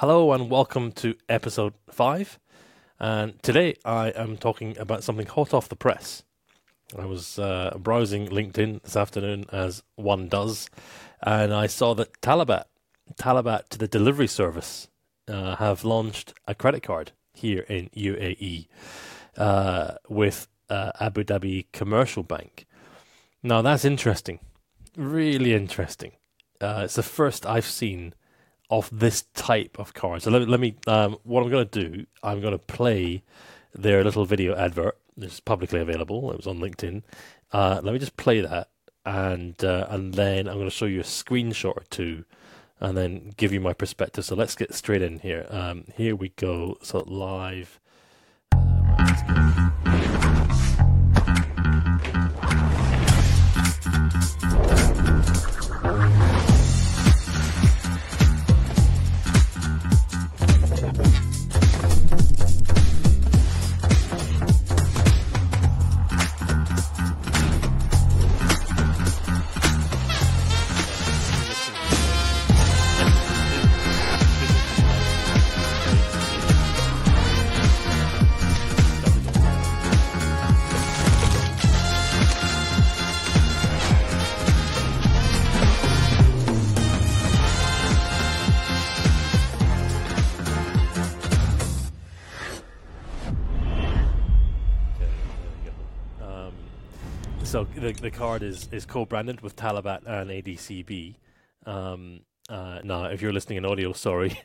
Hello and welcome to episode 5, and today I am talking about something hot off the press. I was browsing LinkedIn this afternoon, as one does, and I saw that Talabat, the delivery service, have launched a credit card here in UAE with Abu Dhabi Commercial Bank. Now that's interesting, really interesting. It's the first I've seen of this type of card. So let me what I'm going to do, I'm going to play their little video advert. It's publicly available. It was on LinkedIn. Let me just play that, and then I'm going to show you a screenshot or two, and then give you my perspective. So let's get straight in here. Here we go. So live. Let's go. So the card is co-branded with Talabat and ADCB. Now, if you're listening in audio, sorry.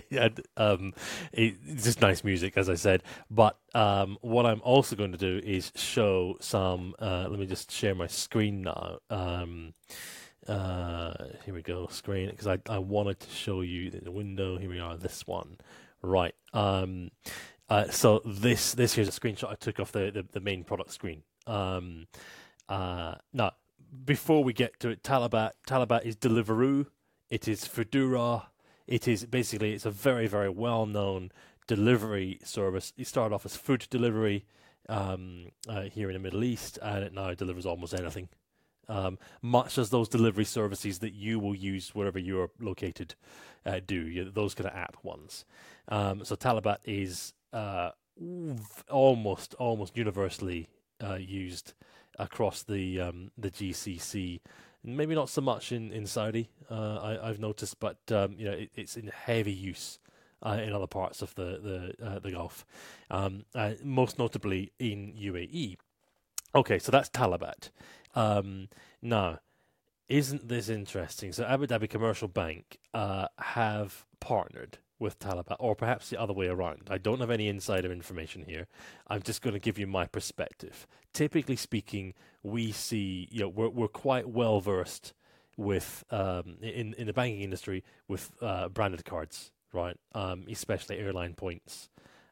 It's just nice music, as I said. But what I'm also going to do is show some... let me just share my screen now. Here we go, screen. Because I wanted to show you the window. Here we are, this one. Right. So this here's a screenshot I took off the main product screen. Now, before we get to it, Talabat is Deliveroo. It is Foodora. It is basically, it's a very, very well-known delivery service. It started off as food delivery here in the Middle East, and it now delivers almost anything, much as those delivery services that you will use wherever you're located do, those kind of app ones. So Talabat is almost universally used across the GCC, maybe not so much in Saudi. I've noticed, but it's in heavy use in other parts of the Gulf, most notably in UAE. Okay, so that's Talabat. Now, isn't this interesting? So Abu Dhabi Commercial Bank have partnered with Talabat, or perhaps the other way around. I don't have any insider information here. I'm just going to give you my perspective. Typically speaking, we see, we're quite well versed with in the banking industry with branded cards, right? Especially airline points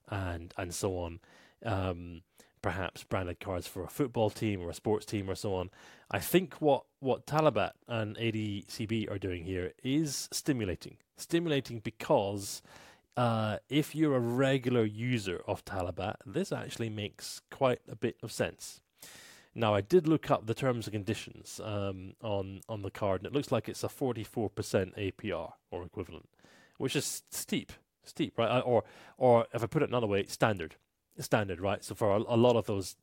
and so on. Perhaps branded cards for a football team or a sports team or so on. I think what Talabat and ADCB are doing here is stimulating because if you're a regular user of Talabat, this actually makes quite a bit of sense. Now, I did look up the terms and conditions on the card, and it looks like it's a 44% APR or equivalent, which is steep, right? Or if I put it another way, standard, right? So for a lot of those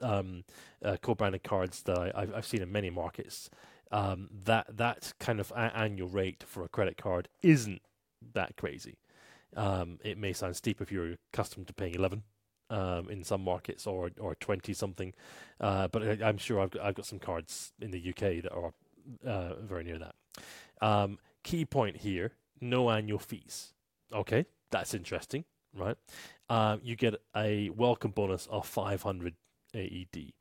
co-branded cards that I've seen in many markets, that kind of annual rate for a credit card isn't that crazy. It may sound steep if you're accustomed to paying 11 in some markets or 20 something, but I'm sure I've got some cards in the UK that are very near that. Key point here: no annual fees. Okay, that's interesting. Right, you get a welcome bonus of 500 AED.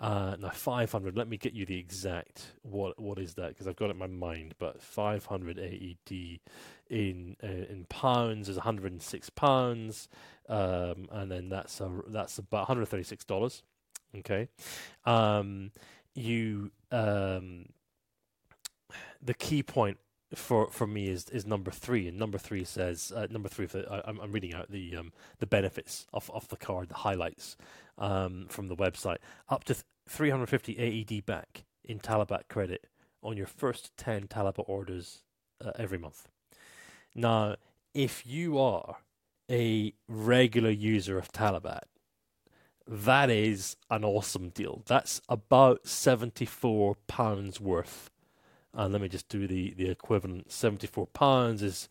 Now 500. Let me get you the exact what is that, because I've got it in my mind. But 500 AED in pounds is £106, and then that's about $136. Okay, the key point for me is number 3, and number 3 says I'm reading out the benefits of the card, the highlights from the website. Up to 350 AED back in Talabat credit on your first 10 Talabat orders every month. Now, if you are a regular user of Talabat, that is an awesome deal. That's about £74 worth. And let me just do the equivalent. £74 is,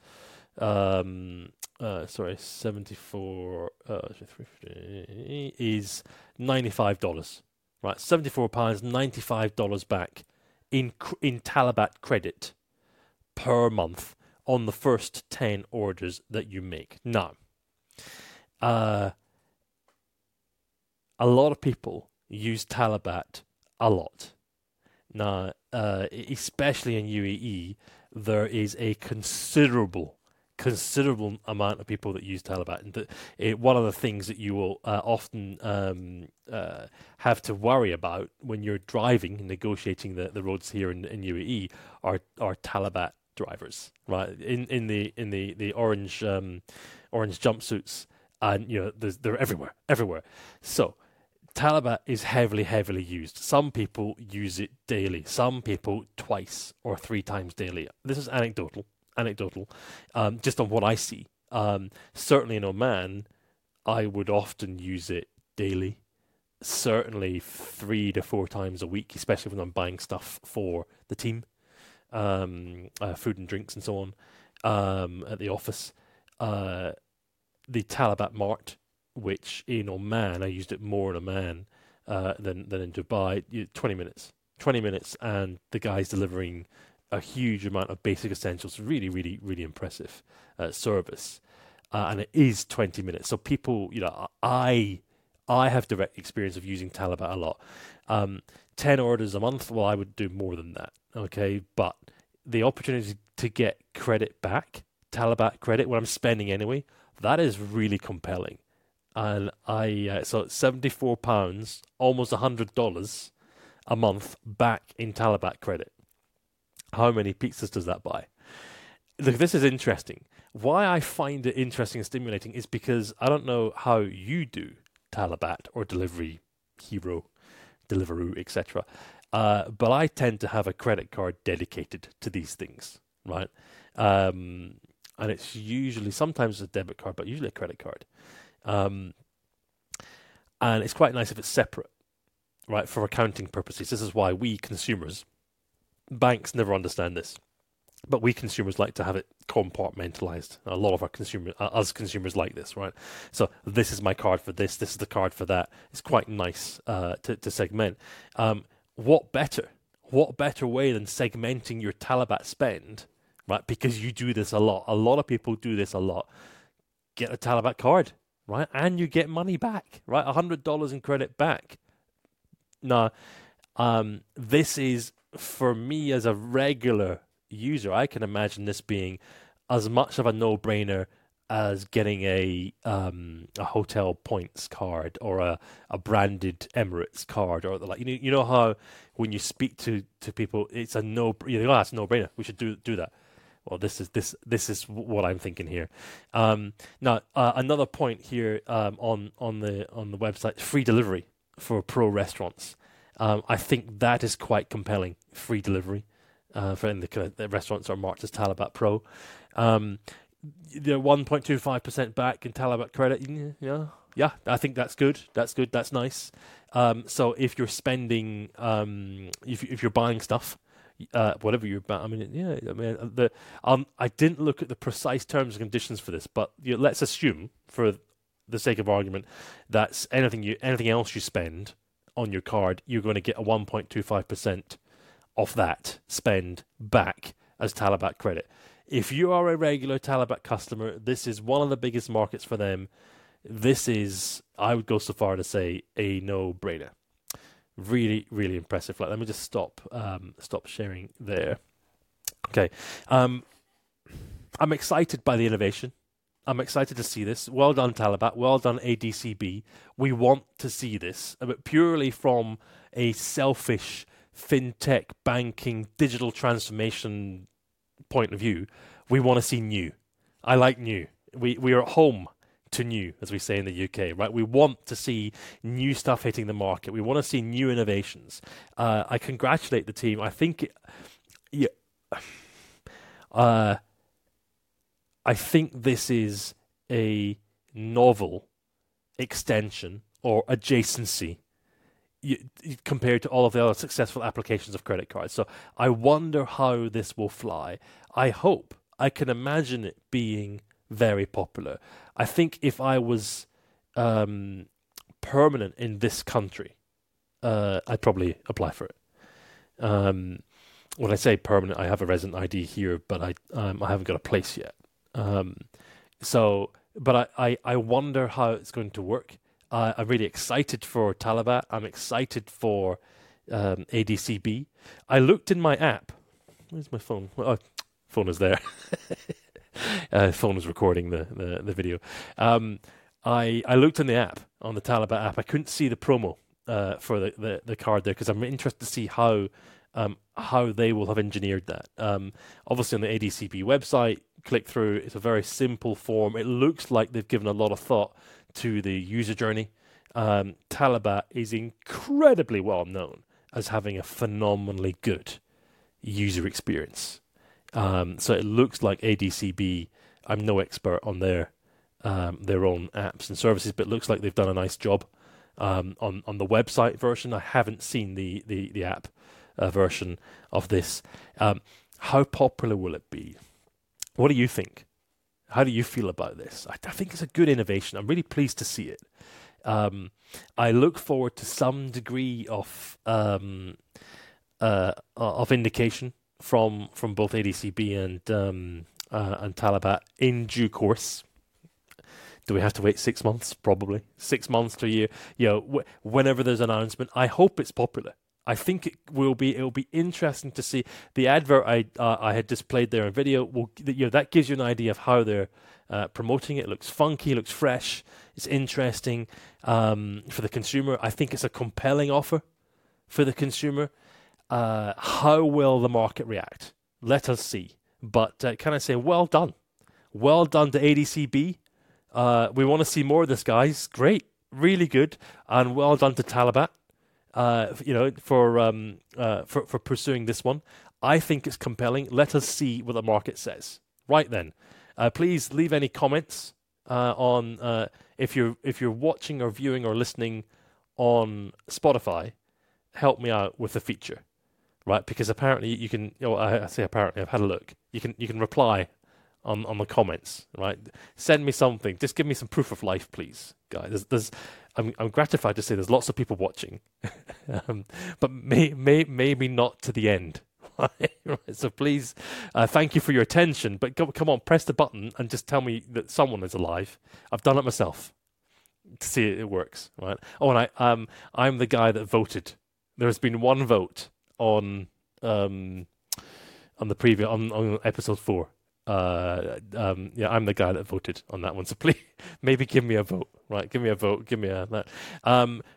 is $95. Right, £74, $95 back in Talabat credit per month on the first 10 orders that you make. Now, a lot of people use Talabat a lot. Now, especially in UAE, there is a considerable amount of people that use Talabat. And one of the things that you will often have to worry about when you're driving and negotiating the roads here in UAE are Talabat drivers, right? In the orange jumpsuits, and you know they're everywhere. So Talabat is heavily used. Some people use it daily. Some people twice or three times daily. This is anecdotal, just on what I see. Certainly in Oman, I would often use it daily, certainly 3 to 4 times a week, especially when I'm buying stuff for the team, food and drinks and so on, at the office. The Talabat Mart, which in Oman, I used it more in Oman than in Dubai, 20 minutes, and the guy's delivering a huge amount of basic essentials. Really impressive service, and it is 20 minutes. So people, I have direct experience of using Talabat a lot. 10 orders a month, well, I would do more than that, okay? But the opportunity to get credit back, Talabat credit, what I'm spending anyway, that is really compelling. And so £74, almost $100 a month back in Talabat credit. How many pizzas does that buy? Look, this is interesting. Why I find it interesting and stimulating is because I don't know how you do Talabat or Delivery Hero, Deliveroo, etc. But I tend to have a credit card dedicated to these things, right? And it's usually, sometimes a debit card, but usually a credit card. And it's quite nice if it's separate, right, for accounting purposes. This is why we consumers... Banks never understand this, but we consumers like to have it compartmentalized. A lot of our consumers like this, right? So this is my card for this. This is the card for that. It's quite nice to segment. What better way than segmenting your Talabat spend, right? Because you do this a lot. A lot of people do this a lot. Get a Talabat card, right? And you get money back, right? $100 in credit back. Now, this is... For me, as a regular user, I can imagine this being as much of a no-brainer as getting a hotel points card or a branded Emirates card, or you know how when you speak to people, it's a no. You know, that's a no-brainer. We should do that. Well, this is what I'm thinking here. Now, another point here on the website: free delivery for pro restaurants. I think that is quite compelling. Free delivery for in the restaurants are marked as Talabat Pro. The 1.25% back in Talabat credit. Yeah, I think that's good. That's nice. So if you're spending, if you're buying stuff, whatever you're buying, I didn't look at the precise terms and conditions for this, but let's assume, for the sake of argument, that's anything else you spend on your card, you're going to get a 1.25% of that spend back as Talabat credit. If you are a regular Talabat customer, this is one of the biggest markets for them. This is, I would go so far to say, a no-brainer. Really impressive. Let me just stop sharing there. Okay. I'm excited by the innovation. I'm excited to see this. Well done, Talabat. Well done, ADCB. We want to see this, but purely from a selfish fintech banking digital transformation point of view, we want to see new. I like new. We are at home to new, as we say in the UK, right? We want to see new stuff hitting the market. We want to see new innovations. I congratulate the team. I think... I think this is a novel extension or adjacency compared to all of the other successful applications of credit cards. So I wonder how this will fly. I hope. I can imagine it being very popular. I think if I was permanent in this country, I'd probably apply for it. When I say permanent, I have a resident ID here, but I haven't got a place yet. But I wonder how it's going to work. I'm really excited for Talabat. I'm excited for ADCB. I looked in my app. Where's my phone? Oh, phone is there. Phone is recording the video. I looked in the app, on the Talabat app. I couldn't see the promo for the card there, because I'm interested to see how they will have engineered that. Obviously, on the ADCB website, click through. It's a very simple form. It looks like they've given a lot of thought to the user journey. Talabat is incredibly well known as having a phenomenally good user experience. So it looks like ADCB. I'm no expert on their own apps and services, but it looks like they've done a nice job on the website version. I haven't seen the app version of this. How popular will it be? What do you think? How do you feel about this? I think it's a good innovation. I'm really pleased to see it. I look forward to some degree of indication from both ADCB and Talabat in due course. Do we have to wait 6 months? Probably 6 months to a year. You know, whenever there's an announcement, I hope it's popular. I think it will be. It will be interesting to see the advert I had displayed there in video. That gives you an idea of how they're promoting it. It looks funky, looks fresh. It's interesting for the consumer. I think it's a compelling offer for the consumer. How will the market react? Let us see. But can I say, well done. Well done to ADCB. We want to see more of this, guys. Great. Really good. And well done to Talabat, for pursuing this one. I think it's compelling. Let us see what the market says. Right then. Please leave any comments on if you're watching or viewing or listening on Spotify. Help me out with the feature, right? Because apparently you can. I say apparently. I've had a look. You can reply on the comments, right? Send me something. Just give me some proof of life, please, guys. I'm gratified to say there's lots of people watching, but maybe not to the end. Right? So please, thank you for your attention. But come on, press the button and just tell me that someone is alive. I've done it myself to see it works, right? Oh, and I'm the guy that voted. There has been one vote on the preview on episode 4. I'm the guy that voted on that one. So please, maybe give me a vote, right? Give me a vote. Give me that.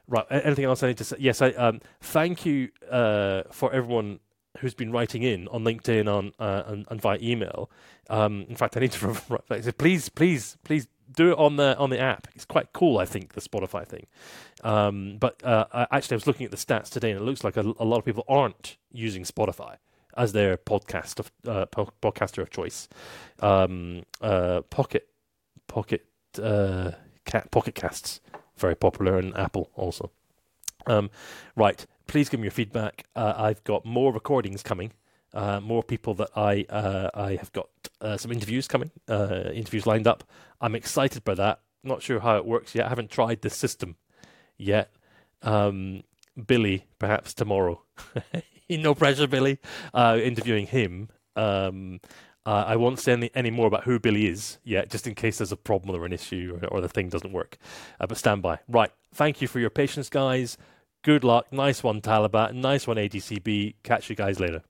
Right. Anything else I need to say? Yes. I thank you for everyone who's been writing in on LinkedIn and via email. In fact, I need to so please do it on the app. It's quite cool, I think, the Spotify thing. But I was looking at the stats today, and it looks like a lot of people aren't using Spotify as their podcaster of choice. Pocket Casts, very popular, and Apple also. Right, please give me your feedback. I've got more recordings coming. More people that I have got some interviews coming, interviews lined up. I'm excited by that. Not sure how it works yet. I haven't tried this system yet. Billy, perhaps tomorrow. No pressure, Billy. Interviewing him. I won't say any more about who Billy is yet, just in case there's a problem or an issue or the thing doesn't work. But stand by. Right. Thank you for your patience, guys. Good luck. Nice one, Talabat. Nice one, ADCB. Catch you guys later.